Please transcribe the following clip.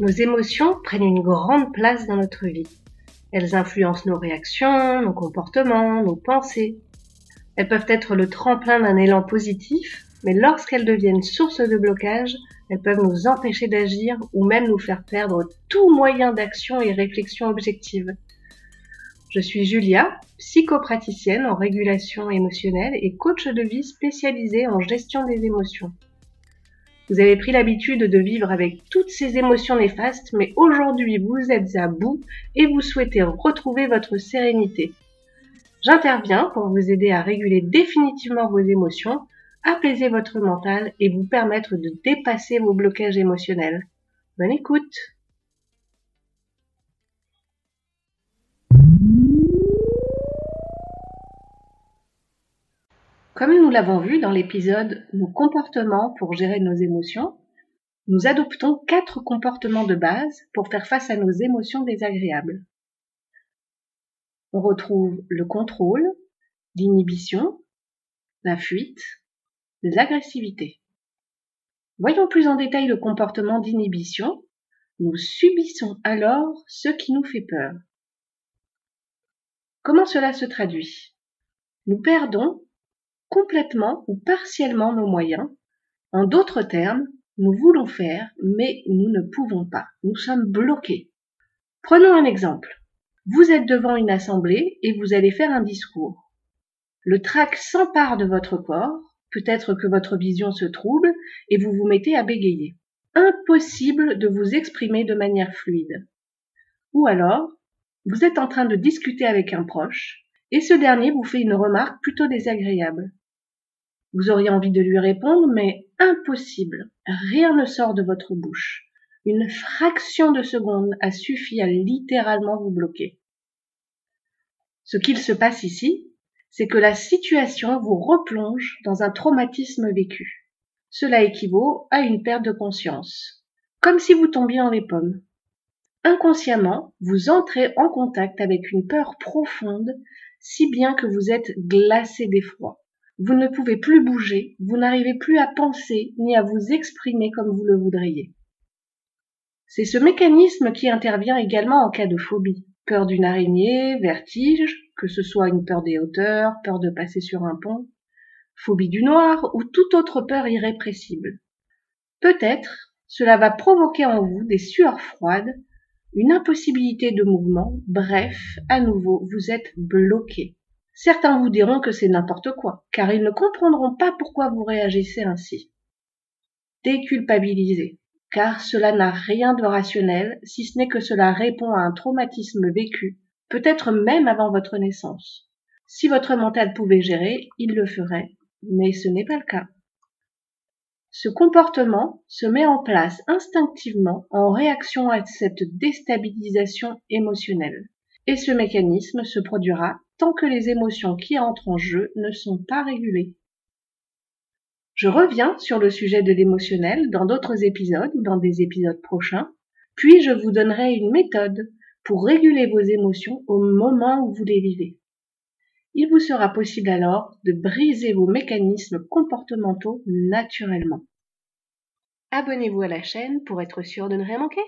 Nos émotions prennent une grande place dans notre vie. Elles influencent nos réactions, nos comportements, nos pensées. Elles peuvent être le tremplin d'un élan positif, mais lorsqu'elles deviennent source de blocage, elles peuvent nous empêcher d'agir ou même nous faire perdre tout moyen d'action et réflexion objective. Je suis Julia, psychopraticienne en régulation émotionnelle et coach de vie spécialisée en gestion des émotions. Vous avez pris l'habitude de vivre avec toutes ces émotions néfastes, mais aujourd'hui vous êtes à bout et vous souhaitez retrouver votre sérénité. J'interviens pour vous aider à réguler définitivement vos émotions, apaiser votre mental et vous permettre de dépasser vos blocages émotionnels. Bonne écoute! Comme nous l'avons vu dans l'épisode « Nos comportements pour gérer nos émotions », nous adoptons 4 comportements de base pour faire face à nos émotions désagréables. On retrouve le contrôle, l'inhibition, la fuite, l'agressivité. Voyons plus en détail le comportement d'inhibition. Nous subissons alors ce qui nous fait peur. Comment cela se traduit ? Nous perdons complètement ou partiellement nos moyens. En d'autres termes, nous voulons faire, mais nous ne pouvons pas. Nous sommes bloqués. Prenons un exemple. Vous êtes devant une assemblée et vous allez faire un discours. Le trac s'empare de votre corps, peut-être que votre vision se trouble et vous vous mettez à bégayer. Impossible de vous exprimer de manière fluide. Ou alors, vous êtes en train de discuter avec un proche et ce dernier vous fait une remarque plutôt désagréable. Vous auriez envie de lui répondre, mais impossible. Rien ne sort de votre bouche. Une fraction de seconde a suffi à littéralement vous bloquer. Ce qu'il se passe ici, c'est que la situation vous replonge dans un traumatisme vécu. Cela équivaut à une perte de conscience, comme si vous tombiez dans les pommes. Inconsciemment, vous entrez en contact avec une peur profonde, si bien que vous êtes glacé d'effroi. Vous ne pouvez plus bouger, vous n'arrivez plus à penser ni à vous exprimer comme vous le voudriez. C'est ce mécanisme qui intervient également en cas de phobie. Peur d'une araignée, vertige, que ce soit une peur des hauteurs, peur de passer sur un pont, phobie du noir ou toute autre peur irrépressible. Peut-être cela va provoquer en vous des sueurs froides, une impossibilité de mouvement, bref, à nouveau, vous êtes bloqué. Certains vous diront que c'est n'importe quoi, car ils ne comprendront pas pourquoi vous réagissez ainsi. Déculpabilisez, car cela n'a rien de rationnel, si ce n'est que cela répond à un traumatisme vécu, peut-être même avant votre naissance. Si votre mental pouvait gérer, il le ferait, mais ce n'est pas le cas. Ce comportement se met en place instinctivement en réaction à cette déstabilisation émotionnelle. Et ce mécanisme se produira tant que les émotions qui entrent en jeu ne sont pas régulées. Je reviens sur le sujet de l'émotionnel dans d'autres épisodes ou dans des épisodes prochains, puis je vous donnerai une méthode pour réguler vos émotions au moment où vous les vivez. Il vous sera possible alors de briser vos mécanismes comportementaux naturellement. Abonnez-vous à la chaîne pour être sûr de ne rien manquer.